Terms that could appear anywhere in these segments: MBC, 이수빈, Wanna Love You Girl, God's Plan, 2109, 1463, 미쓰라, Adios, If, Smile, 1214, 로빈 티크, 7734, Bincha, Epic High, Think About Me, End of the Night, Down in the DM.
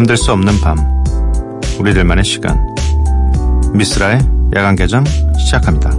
잠들 수 없는 밤, 우리들만의 시간, 미쓰라의 야간 개장 시작합니다.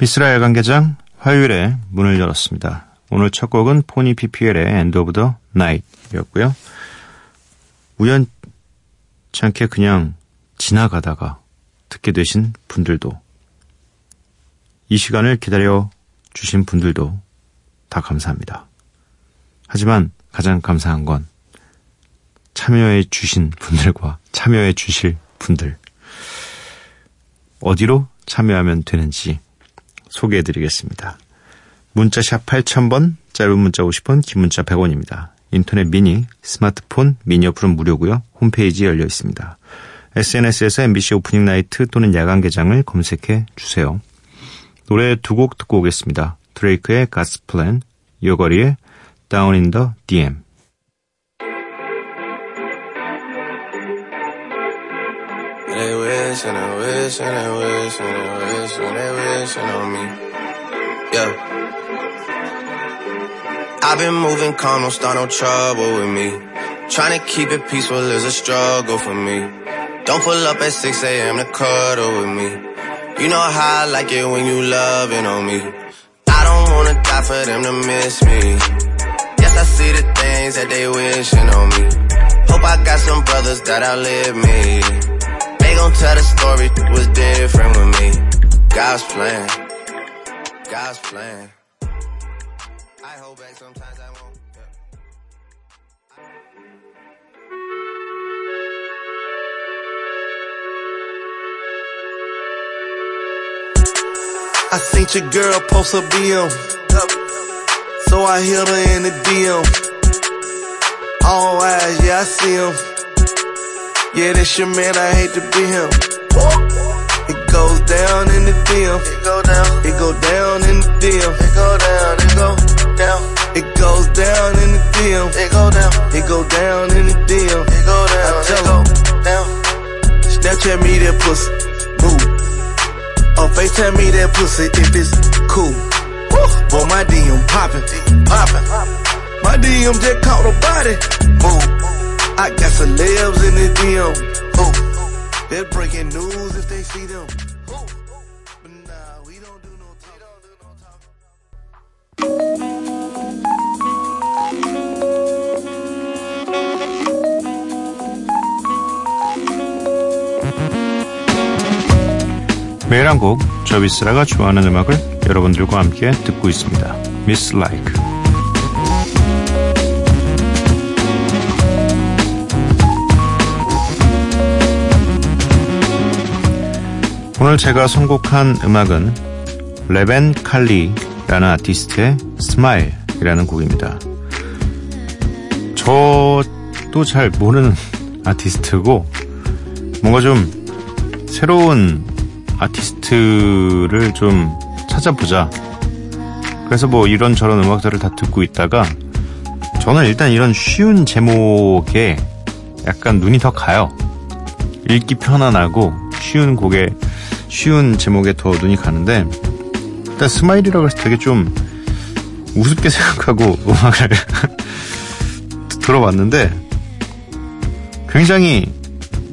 미쓰라 야간 개장 화요일에 문을 열었습니다. 오늘 첫 곡은 포니 PPL의 End of the Night 이었고요. 우연찮게 그냥 지나가다가 듣게 되신 분들도, 이 시간을 기다려 주신 분들도 다 감사합니다. 하지만 가장 감사한 건 참여해 주신 분들과 참여해 주실 분들, 어디로 참여하면 되는지 소개해드리겠습니다. 문자 샵 8000번, 짧은 문자 50원, 긴 문자 100원입니다. 인터넷 미니, 스마트폰, 미니 어플은 무료고요. 홈페이지 열려 있습니다. SNS에서 MBC 오프닝 나이트 또는 야간 개장을 검색해 주세요. 노래 두 곡 듣고 오겠습니다. 드레이크의 God's Plan, 여거리의 Down in the DM. They wish and I wish and I wish and I wish and they wishing on me. Yeah. I've been moving calm, don't start no trouble with me. Trying to keep it peaceful is a struggle for me. Don't pull up at 6 a.m. to cuddle with me. You know how I like it when you loving on me. I don't wanna die for them to miss me. Yes, I see the things that they wishing on me. Hope I got some brothers that outlive me. Don't tell the story, it was different with me. God's plan, God's plan. I hold back sometimes I won't. I seen your girl post a DM, so I hit her in the DM. All eyes, yeah, I see him. Yeah, that's your man, I hate to be him. It goes down in the DM. It go down. It go down in the DM. It go down. It go down. It goes down in the DM. It go down. It go down in the DM. It go down. I tell him. Down. Snapchat me that pussy. Move. Or FaceTime me that pussy if it's cool. Boy, my DM poppin'. Poppin'. My DM just caught a body. Move. I got celebs in the DM. Oh, they're breaking news if they see them. Oh, but nah, we don't do no talk. 매일 한 곡, 저 미쓰라가 좋아하는 음악을 여러분들과 함께 듣고 있습니다. Miss Like. 오늘 제가 선곡한 음악은 레벤 칼리라는 아티스트의 스마일이라는 곡입니다. 저도 잘 모르는 아티스트고, 뭔가 좀 새로운 아티스트를 좀 찾아보자, 그래서 뭐 이런저런 음악들을 다 듣고 있다가 저는 일단 이런 쉬운 제목에 약간 눈이 더 가요. 읽기 편안하고 쉬운 곡에, 쉬운 제목에 더 눈이 가는데, 일단 스마일이라고 해서 되게 좀 우습게 생각하고 음악을 들어봤는데, 굉장히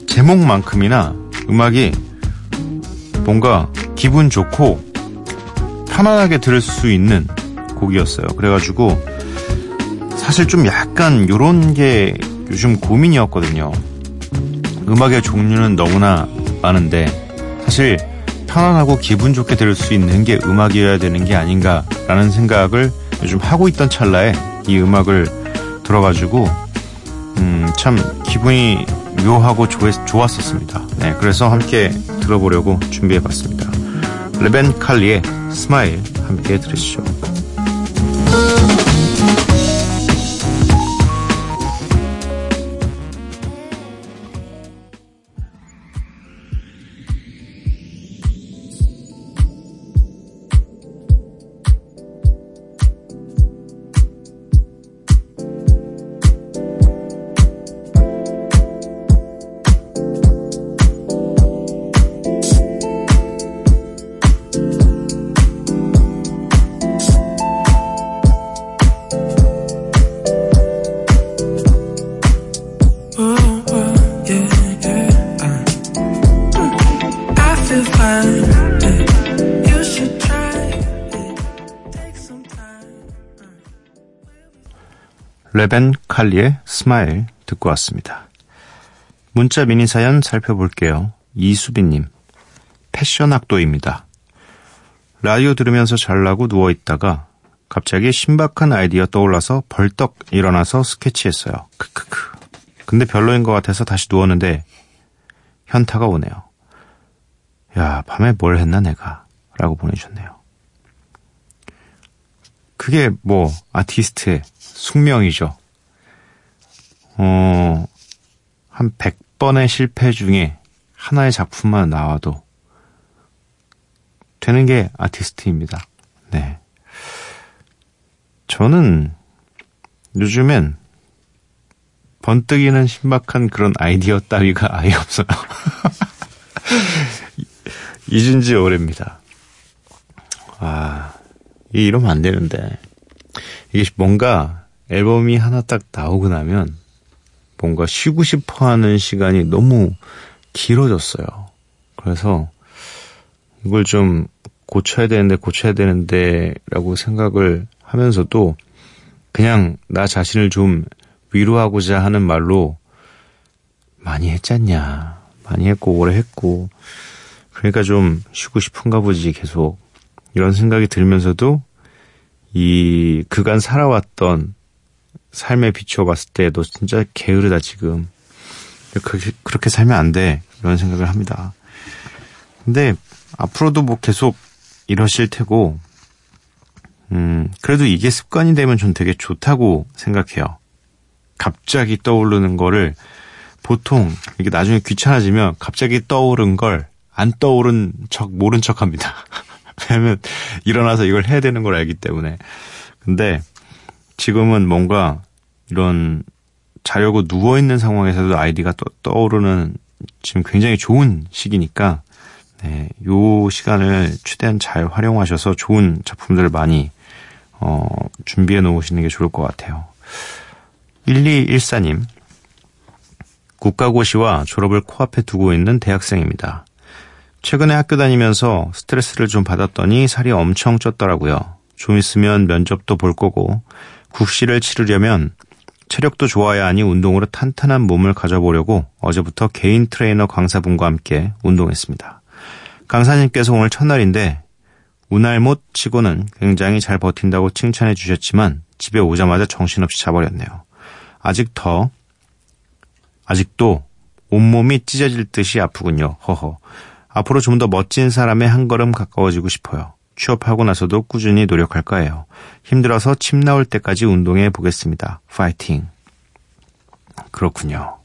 제목만큼이나 음악이 뭔가 기분 좋고 편안하게 들을 수 있는 곡이었어요. 그래가지고 사실 좀 약간 요런 게 요즘 고민이었거든요. 음악의 종류는 너무나 많은데 사실 편안하고 기분 좋게 들을 수 있는 게 음악이어야 되는 게 아닌가라는 생각을 요즘 하고 있던 찰나에 이 음악을 들어가지고 참 기분이 묘하고 좋았었습니다. 네, 그래서 함께 들어보려고 준비해봤습니다. 레벤 칼리의 스마일 함께 들으시죠. 레벤 칼리의 스마일 듣고 왔습니다. 문자 미니사연 살펴볼게요. 이수빈님, 패션학도입니다. 라디오 들으면서 잘라고 누워있다가 갑자기 신박한 아이디어 떠올라서 벌떡 일어나서 스케치했어요. 크크크. 근데 별로인 것 같아서 다시 누웠는데 현타가 오네요. 야, 밤에 뭘 했나 내가? 라고 보내주셨네요. 그게 뭐 아티스트의 숙명이죠. 한 100번의 실패 중에 하나의 작품만 나와도 되는 게 아티스트입니다. 네. 저는 요즘엔 번뜩이는 신박한 그런 아이디어 따위가 아예 없어요. 잊은 지 오래입니다. 아, 이러면 안 되는데. 이게 뭔가 앨범이 하나 딱 나오고 나면 뭔가 쉬고 싶어하는 시간이 너무 길어졌어요. 그래서 이걸 좀 고쳐야 되는데 라고 생각을 하면서도 그냥 나 자신을 좀 위로하고자 하는 말로 많이 했잖냐. 많이 했고 오래 했고 그러니까 좀 쉬고 싶은가 보지 계속. 이런 생각이 들면서도 이 그간 살아왔던 삶에 비추어 봤을 때 너 진짜 게으르다 지금. 그렇게 살면 안 돼. 이런 생각을 합니다. 근데 앞으로도 뭐 계속 이러실 테고 그래도 이게 습관이 되면 전 되게 좋다고 생각해요. 갑자기 떠오르는 거를 보통 이게 나중에 귀찮아지면 갑자기 떠오른 걸 안 떠오른 척 모른 척 합니다. 왜냐면 일어나서 이걸 해야 되는 걸 알기 때문에. 근데 지금은 뭔가 이런 자려고 누워있는 상황에서도 아이디가 떠오르는 지금 굉장히 좋은 시기니까 네, 요 시간을 최대한 잘 활용하셔서 좋은 작품들을 많이 준비해 놓으시는 게 좋을 것 같아요. 1214님, 국가고시와 졸업을 코앞에 두고 있는 대학생입니다. 최근에 학교 다니면서 스트레스를 좀 받았더니 살이 엄청 쪘더라고요. 좀 있으면 면접도 볼 거고 국시를 치르려면 체력도 좋아야 하니 운동으로 탄탄한 몸을 가져보려고 어제부터 개인 트레이너 강사분과 함께 운동했습니다. 강사님께서 오늘 첫날인데 우날못 치고는 굉장히 잘 버틴다고 칭찬해 주셨지만 집에 오자마자 정신없이 자버렸네요. 아직도 온몸이 찢어질 듯이 아프군요. 허허. 앞으로 좀 더 멋진 사람에 한 걸음 가까워지고 싶어요. 취업하고 나서도 꾸준히 노력할 거예요. 힘들어서 침 나올 때까지 운동해 보겠습니다. 파이팅. 그렇군요.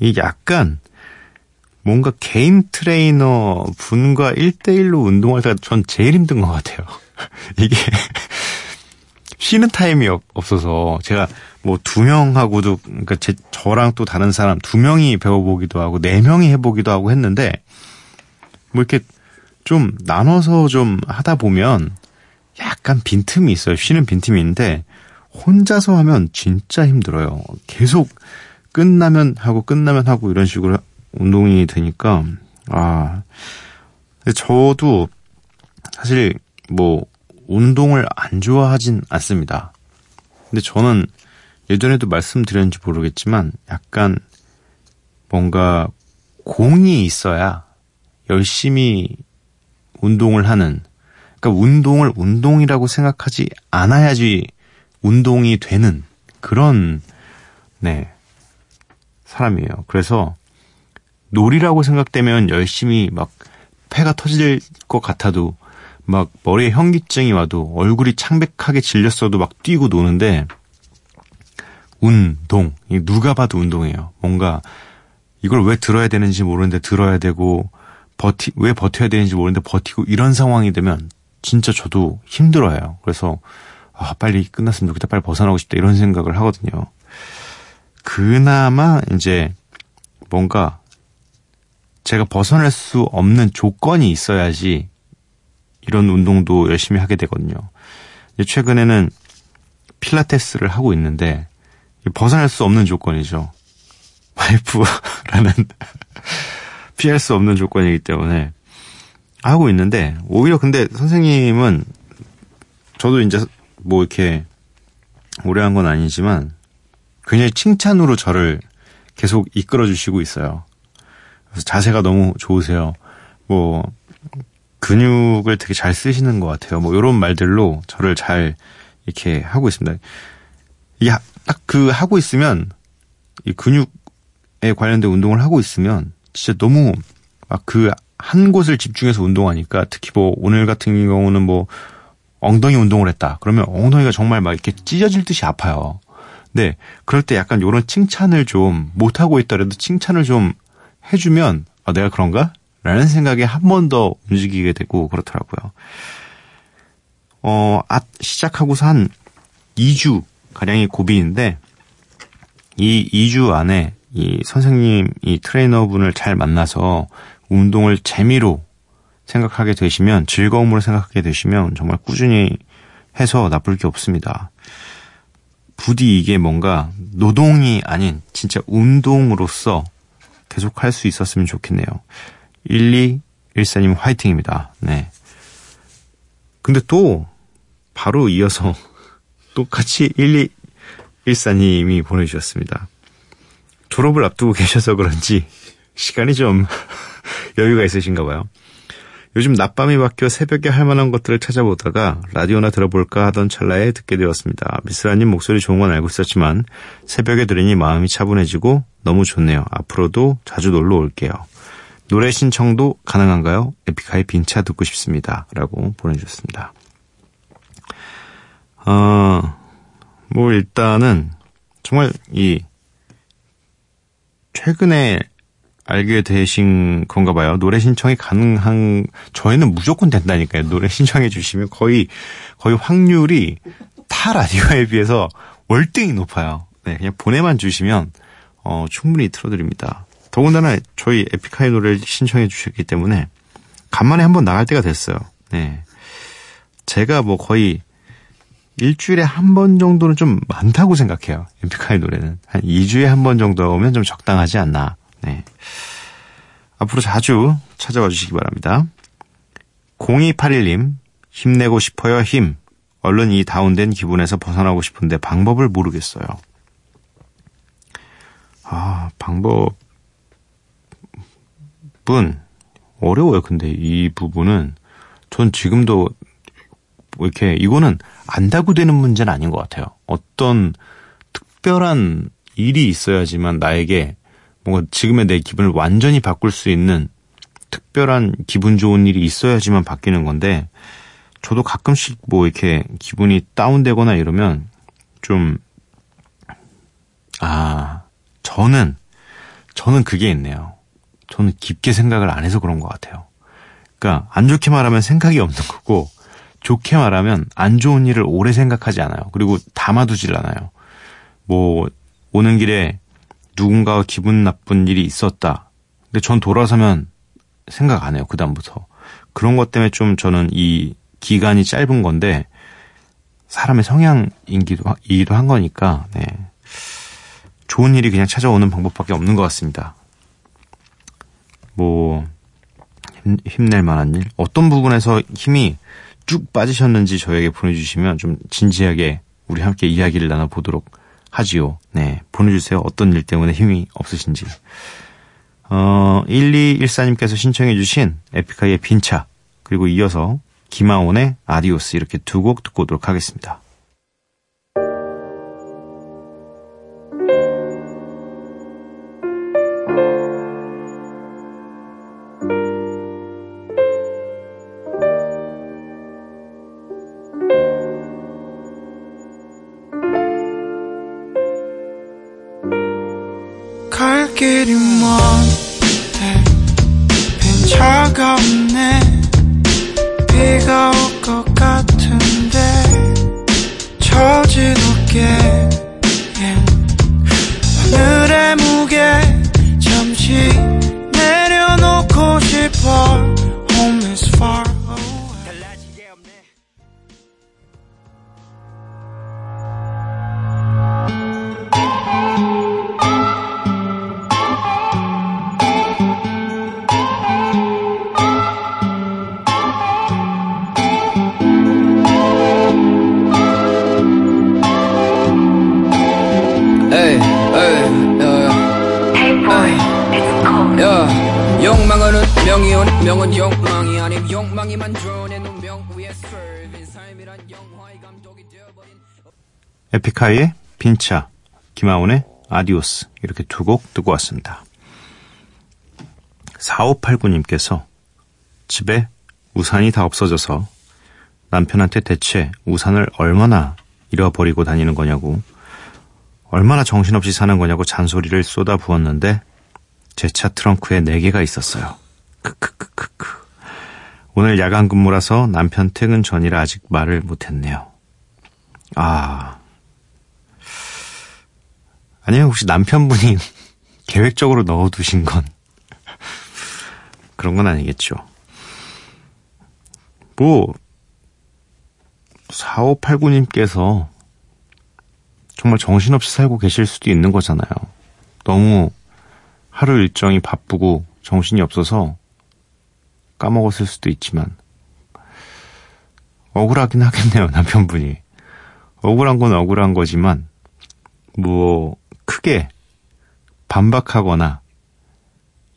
이 약간 뭔가 개인 트레이너 분과 1대1로 운동할 때가 전 제일 힘든 것 같아요. 이게 쉬는 타임이 없어서 제가 뭐 2명하고도 그러니까 저랑 또 다른 사람 2명이 배워보기도 하고 4명이 해보기도 하고 했는데 뭐 이렇게 좀 나눠서 좀 하다 보면 약간 빈틈이 있어요. 쉬는 빈틈이 있는데 혼자서 하면 진짜 힘들어요. 계속 끝나면 하고 이런 식으로 운동이 되니까 저도 사실 뭐 운동을 안 좋아하진 않습니다. 근데 저는 예전에도 말씀드렸는지 모르겠지만 약간 뭔가 공이 있어야 열심히 운동을 하는, 그러니까 운동을 운동이라고 생각하지 않아야지 운동이 되는 그런 사람이에요. 그래서 놀이라고 생각되면 열심히 막 폐가 터질 것 같아도 막 머리에 현기증이 와도 얼굴이 창백하게 질렸어도 막 뛰고 노는데 운동, 누가 봐도 운동이에요. 뭔가 이걸 왜 들어야 되는지 모르는데 들어야 되고 왜 버텨야 되는지 모르는데 버티고 이런 상황이 되면 진짜 저도 힘들어요. 그래서 빨리 끝났으면 좋겠다, 빨리 벗어나고 싶다 이런 생각을 하거든요. 그나마 이제 뭔가 제가 벗어날 수 없는 조건이 있어야지 이런 운동도 열심히 하게 되거든요. 최근에는 필라테스를 하고 있는데 벗어날 수 없는 조건이죠. 와이프라는 피할 수 없는 조건이기 때문에 하고 있는데, 오히려 근데 선생님은 저도 이제 뭐 이렇게 오래 한 건 아니지만 굉장히 칭찬으로 저를 계속 이끌어주시고 있어요. 그래서 자세가 너무 좋으세요. 뭐 근육을 되게 잘 쓰시는 것 같아요. 뭐 이런 말들로 저를 잘 이렇게 하고 있습니다. 이게 딱 그 하고 있으면 이 근육에 관련된 운동을 하고 있으면 진짜 너무 막 그 한 곳을 집중해서 운동하니까, 특히 뭐 오늘 같은 경우는 뭐 엉덩이 운동을 했다 그러면 엉덩이가 정말 막 이렇게 찢어질 듯이 아파요. 네, 그럴 때 약간 이런 칭찬을 좀 못하고 있더라도 칭찬을 좀 해주면 내가 그런가? 라는 생각에 한 번 더 움직이게 되고 그렇더라고요. 시작하고서 한 2주 가량이 고비인데 이 2주 안에 이 선생님, 이 트레이너분을 잘 만나서 운동을 재미로 생각하게 되시면, 즐거움으로 생각하게 되시면 정말 꾸준히 해서 나쁠 게 없습니다. 부디 이게 뭔가 노동이 아닌 진짜 운동으로서 계속할 수 있었으면 좋겠네요. 1214님 화이팅입니다. 네. 근데 또 바로 이어서 똑같이 1214님이 보내주셨습니다. 졸업을 앞두고 계셔서 그런지 시간이 좀 여유가 있으신가 봐요. 요즘 낮밤이 바뀌어 새벽에 할 만한 것들을 찾아보다가 라디오나 들어볼까 하던 찰나에 듣게 되었습니다. 미쓰라님 목소리 좋은 건 알고 있었지만 새벽에 들으니 마음이 차분해지고 너무 좋네요. 앞으로도 자주 놀러 올게요. 노래 신청도 가능한가요? 에픽하이 빈차 듣고 싶습니다. 라고 보내주셨습니다. 뭐 일단은 정말 이 최근에 알게 되신 건가 봐요. 노래 신청이 가능한, 저희는 무조건 된다니까요. 노래 신청해 주시면 거의 확률이 타 라디오에 비해서 월등히 높아요. 네, 그냥 보내만 주시면, 충분히 틀어드립니다. 더군다나 저희 에픽하이 노래를 신청해 주셨기 때문에 간만에 한번 나갈 때가 됐어요. 네. 제가 뭐 거의 일주일에 한 번 정도는 좀 많다고 생각해요. 에픽하이 노래는. 한 2주에 한 번 정도면 좀 적당하지 않나. 네. 앞으로 자주 찾아와 주시기 바랍니다. 0281님, 힘내고 싶어요, 힘. 얼른 이 다운된 기분에서 벗어나고 싶은데 방법을 모르겠어요. 방법은 어려워요. 근데 이 부분은 전 지금도 이렇게, 이거는 안다고 되는 문제는 아닌 것 같아요. 어떤 특별한 일이 있어야지만 나에게 뭔가 지금의 내 기분을 완전히 바꿀 수 있는 특별한 기분 좋은 일이 있어야지만 바뀌는 건데, 저도 가끔씩 뭐 이렇게 기분이 다운되거나 이러면 좀, 저는 그게 있네요. 저는 깊게 생각을 안 해서 그런 것 같아요. 그러니까 안 좋게 말하면 생각이 없는 거고, 좋게 말하면 안 좋은 일을 오래 생각하지 않아요. 그리고 담아두질 않아요. 뭐 오는 길에 누군가와 기분 나쁜 일이 있었다. 근데 전 돌아서면 생각 안 해요. 그다음부터. 그런 것 때문에 좀 저는 이 기간이 짧은 건데 사람의 성향이기도 한 거니까, 네. 좋은 일이 그냥 찾아오는 방법밖에 없는 것 같습니다. 뭐 힘낼 만한 일? 어떤 부분에서 힘이 쭉 빠지셨는지 저에게 보내주시면 좀 진지하게 우리 함께 이야기를 나눠보도록 하지요. 네, 보내주세요. 어떤 일 때문에 힘이 없으신지. 1214님께서 신청해주신 에픽하이의 빈차, 그리고 이어서 김하온의 아디오스, 이렇게 두 곡 듣고 오도록 하겠습니다. 길이 먼데 빈 차가 없네. 비가 올 것 같은데 처진 어깨 하늘의 무게 잠시 내려놓고 싶어. Home is far away. 달라지게 없네. 명은 욕망이 아님 욕망이 만들어낸 운명 위에 설빈 삶이란 영화의 감독이 되어버린. 에픽하이의 빈차, 김하온의 아디오스, 이렇게 두 곡 듣고 왔습니다. 4589님께서 집에 우산이 다 없어져서 남편한테 대체 우산을 얼마나 잃어버리고 다니는 거냐고, 얼마나 정신없이 사는 거냐고 잔소리를 쏟아 부었는데 제 차 트렁크에 4개가 있었어요. 크크크크크. 오늘 야간 근무라서 남편 퇴근 전이라 아직 말을 못했네요. 아, 아니면 혹시 남편분이 계획적으로 넣어두신 건 그런 건 아니겠죠. 뭐 4589님께서 정말 정신없이 살고 계실 수도 있는 거잖아요. 너무 하루 일정이 바쁘고 정신이 없어서 까먹었을 수도 있지만, 억울하긴 하겠네요, 남편분이. 억울한 건 억울한 거지만, 뭐, 크게 반박하거나,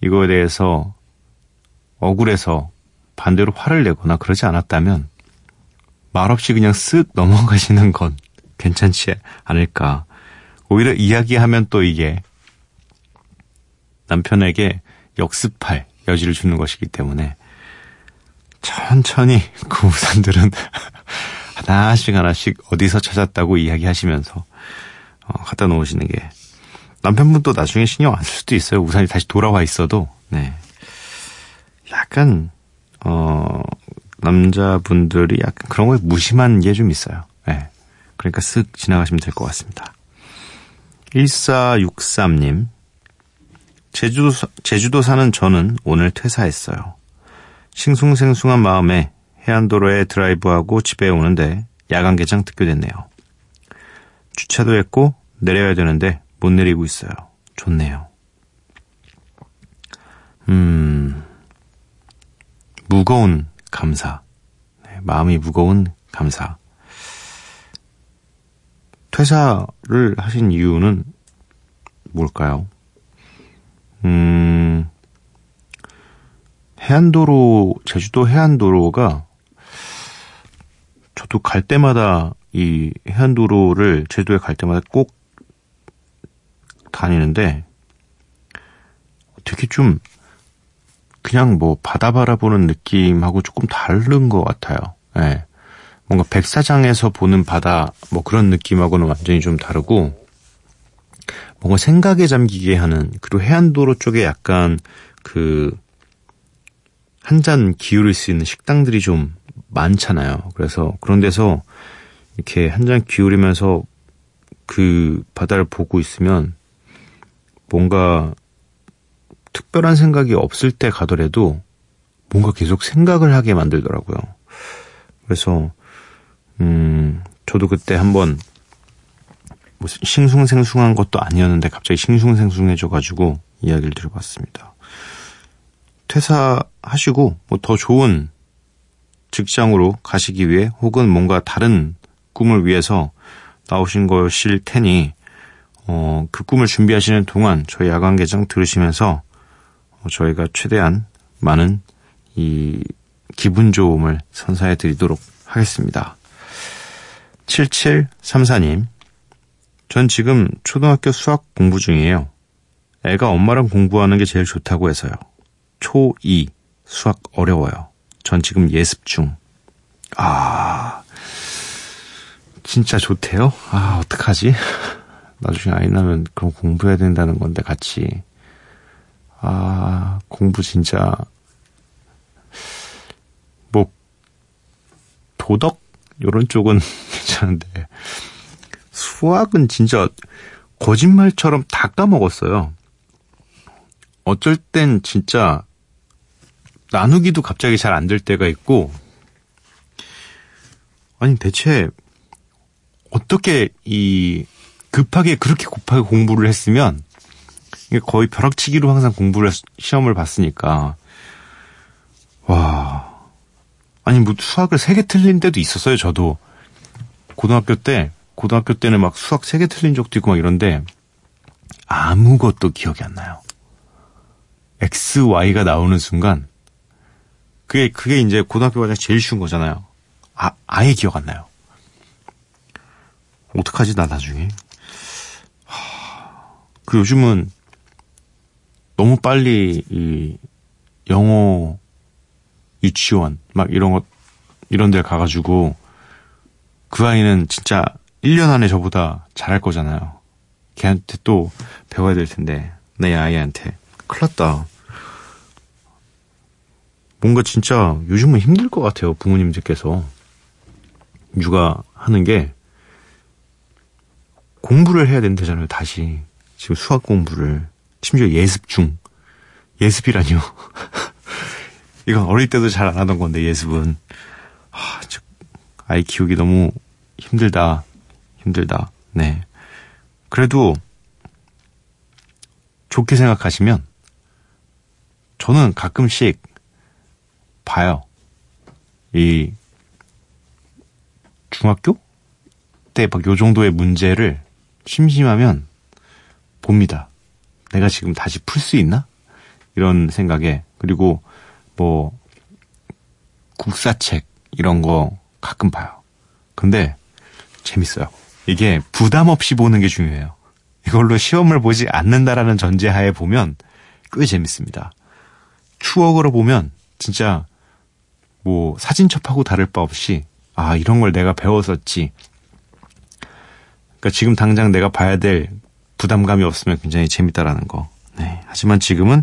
이거에 대해서 억울해서 반대로 화를 내거나 그러지 않았다면, 말없이 그냥 쓱 넘어가시는 건 괜찮지 않을까. 오히려 이야기하면 또 이게 남편에게 역습할 여지를 주는 것이기 때문에, 천천히 그 우산들은 하나씩 하나씩 어디서 찾았다고 이야기하시면서 갖다 놓으시는 게, 남편분도 나중에 신경 안 쓸 수도 있어요. 우산이 다시 돌아와 있어도. 네, 약간 남자분들이 약간 그런 거에 무심한 게 좀 있어요. 네, 그러니까 쓱 지나가시면 될 것 같습니다. 1463님, 제주도 사는 저는 오늘 퇴사했어요. 싱숭생숭한 마음에 해안도로에 드라이브하고 집에 오는데 야간 개장 듣게 됐네요. 주차도 했고 내려야 되는데 못 내리고 있어요. 좋네요. 무거운 감사. 네, 마음이 무거운 감사. 퇴사를 하신 이유는 뭘까요? 해안도로, 제주도 해안도로가, 저도 갈 때마다 이 해안도로를 제주도에 갈 때마다 꼭 다니는데, 되게 좀 그냥 뭐 바다 바라보는 느낌하고 조금 다른 것 같아요. 네. 뭔가 백사장에서 보는 바다 뭐 그런 느낌하고는 완전히 좀 다르고, 뭔가 생각에 잠기게 하는, 그리고 해안도로 쪽에 약간 그 한 잔 기울일 수 있는 식당들이 좀 많잖아요. 그래서 그런 데서 이렇게 한 잔 기울이면서 그 바다를 보고 있으면 뭔가 특별한 생각이 없을 때 가더라도 뭔가 계속 생각을 하게 만들더라고요. 그래서 저도 그때 한번 뭐 싱숭생숭한 것도 아니었는데 갑자기 싱숭생숭해져가지고 이야기를 드려봤습니다. 퇴사하시고 뭐 더 좋은 직장으로 가시기 위해 혹은 뭔가 다른 꿈을 위해서 나오신 것일 테니 그 꿈을 준비하시는 동안 저희 야간 개장 들으시면서 저희가 최대한 많은 이 기분 좋음을 선사해 드리도록 하겠습니다. 7734님, 전 지금 초등학교 수학 공부 중이에요. 애가 엄마랑 공부하는 게 제일 좋다고 해서요. 초2 수학 어려워요. 전 지금 예습 중. 아, 진짜 좋대요? 아, 어떡하지? 나중에 아이 나면 그럼 공부해야 된다는 건데 같이. 아, 공부 진짜 뭐 도덕 이런 쪽은 괜찮은데 수학은 진짜 거짓말처럼 다 까먹었어요. 어쩔 땐 진짜 나누기도 갑자기 잘 안 될 때가 있고, 아니 대체 어떻게 이 급하게 그렇게 급하게 공부를 했으면 거의 벼락치기로 항상 공부를 시험을 봤으니까. 와, 아니 뭐 수학을 3개 틀린 때도 있었어요. 저도 고등학교 때는 막 수학 3개 틀린 적도 있고 막 이런데 아무것도 기억이 안 나요. X, Y가 나오는 순간 그게 이제 고등학교 과정 제일 쉬운 거잖아요. 아예 기억 안 나요. 어떡하지 나 나중에. 그 요즘은 너무 빨리 이 영어 유치원 막 이런 것 이런 데 가가지고 그 아이는 진짜 1년 안에 저보다 잘할 거잖아요. 걔한테 또 배워야 될 텐데 내 아이한테 큰일 났다. 뭔가 진짜 요즘은 힘들 것 같아요. 부모님들께서 육아하는 게 공부를 해야 된다잖아요. 다시 지금 수학 공부를, 심지어 예습 중. 예습이라니요. 이건 어릴 때도 잘 안 하던 건데 예습은. 아이 키우기 너무 힘들다. 네. 그래도 좋게 생각하시면 저는 가끔씩 봐요. 이 중학교 때 막 요 정도의 문제를 심심하면 봅니다. 내가 지금 다시 풀 수 있나? 이런 생각에. 그리고 뭐 국사책 이런 거 가끔 봐요. 근데 재밌어요. 이게 부담 없이 보는 게 중요해요. 이걸로 시험을 보지 않는다라는 전제하에 보면 꽤 재밌습니다. 추억으로 보면 진짜 뭐 사진첩하고 다를 바 없이 아 이런 걸 내가 배웠었지. 그러니까 지금 당장 내가 봐야 될 부담감이 없으면 굉장히 재밌다라는 거. 네. 하지만 지금은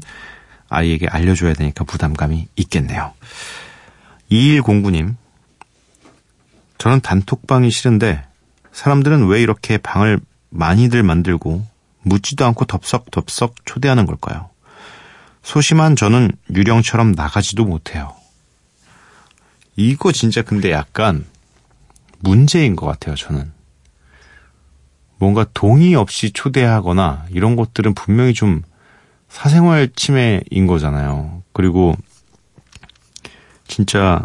아이에게 알려줘야 되니까 부담감이 있겠네요. 2109님. 저는 단톡방이 싫은데 사람들은 왜 이렇게 방을 많이들 만들고 묻지도 않고 덥석덥석 초대하는 걸까요? 소심한 저는 유령처럼 나가지도 못해요. 이거 진짜 근데 약간 문제인 것 같아요. 저는. 뭔가 동의 없이 초대하거나 이런 것들은 분명히 좀 사생활 침해인 거잖아요. 그리고 진짜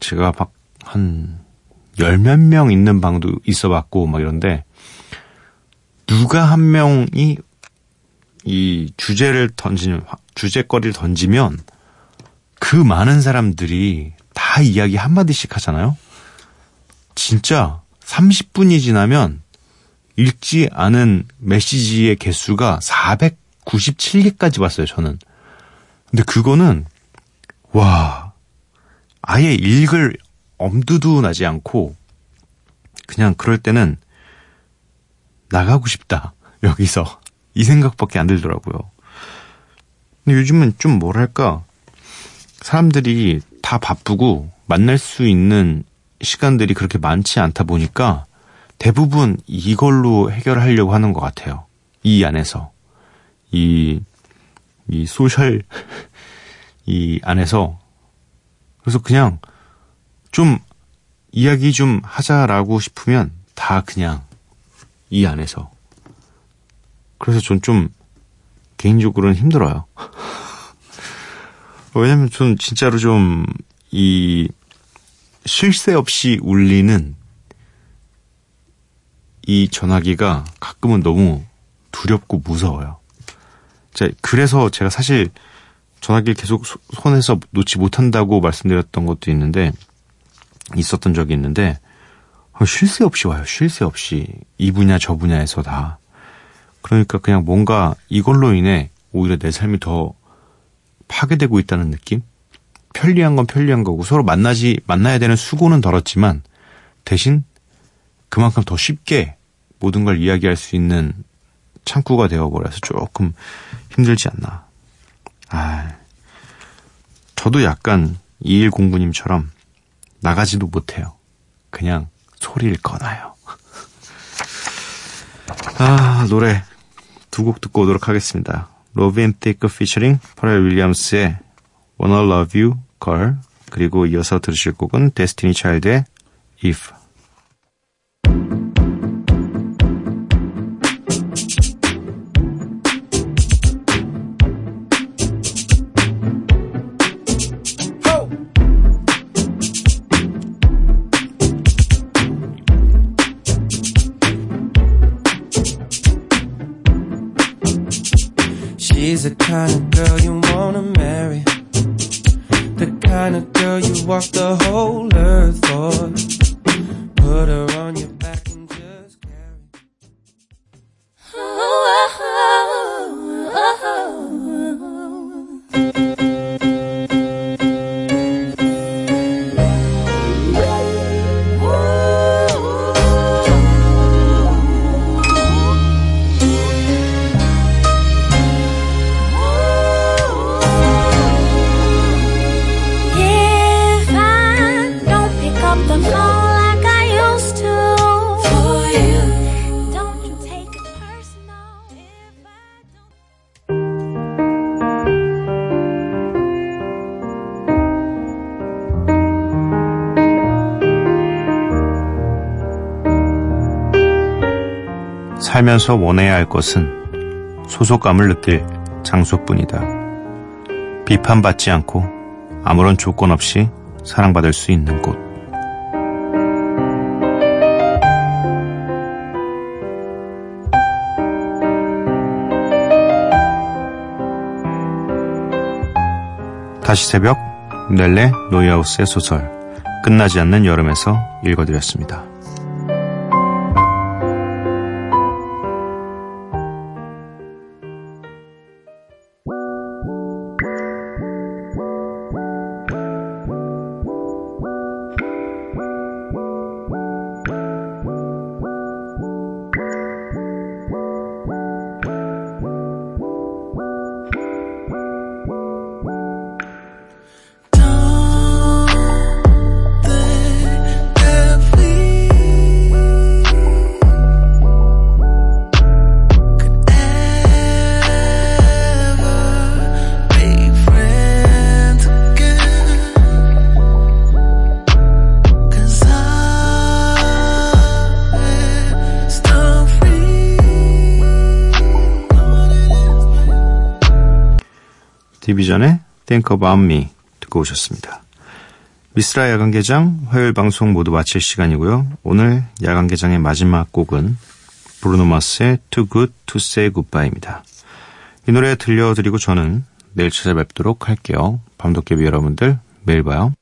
제가 막 한 10몇 명 있는 방도 있어봤고 막 이런데 누가 한 명이 이 주제거리를 던지면 그 많은 사람들이 다 이야기 한마디씩 하잖아요. 진짜 30분이 지나면 읽지 않은 메시지의 개수가 497개까지 봤어요, 저는. 근데 그거는, 와, 아예 읽을 엄두도 나지 않고, 그냥 그럴 때는, 나가고 싶다, 여기서. 이 생각밖에 안 들더라고요. 근데 요즘은 좀 뭐랄까, 사람들이 다 바쁘고, 만날 수 있는 시간들이 그렇게 많지 않다 보니까, 대부분 이걸로 해결하려고 하는 것 같아요. 이 안에서. 이 소셜, 이 안에서. 그래서 그냥 좀 이야기 좀 하자라고 싶으면 다 그냥 이 안에서. 그래서 전 좀 개인적으로는 힘들어요. 왜냐면 전 진짜로 좀 이 쉴 새 없이 울리는 이 전화기가 가끔은 너무 두렵고 무서워요. 그래서 제가 사실 전화기를 계속 손에서 놓지 못한다고 말씀드렸던 것도 있었던 적이 있는데, 쉴 새 없이 와요. 쉴 새 없이. 이 분야 저 분야에서 다. 그러니까 그냥 뭔가 이걸로 인해 오히려 내 삶이 더 파괴되고 있다는 느낌? 편리한 건 편리한 거고, 서로 만나야 되는 수고는 덜었지만, 대신 그만큼 더 쉽게 모든 걸 이야기할 수 있는 창구가 되어버려서 조금 힘들지 않나. 저도 약간 2109님처럼 나가지도 못해요. 그냥 소리를 꺼놔요. 노래 두 곡 듣고 오도록 하겠습니다. 로빈 티크 피처링 퍼렐 윌리엄스의 Wanna Love You Girl, 그리고 이어서 들으실 곡은 데스티니 차일드의 If. She's the kind of girl you wanna marry, the kind of girl you walk the whole earth for. Put her on your back and just carry. Oh, oh, oh, oh, 살면서 원해야 할 것은 소속감을 느낄 장소뿐이다. 비판받지 않고 아무런 조건 없이 사랑받을 수 있는 곳. 다시 새벽, 넬레 노이하우스의 소설 끝나지 않는 여름에서 읽어드렸습니다. 디비전의 Think About Me 듣고 오셨습니다. 미쓰라 야간개장 화요일 방송 모두 마칠 시간이고요. 오늘 야간개장의 마지막 곡은 브루노 마스의 Too Good to Say Goodbye입니다. 이 노래 들려드리고 저는 내일 찾아뵙도록 할게요. 밤도깨비 여러분들, 매일 봐요.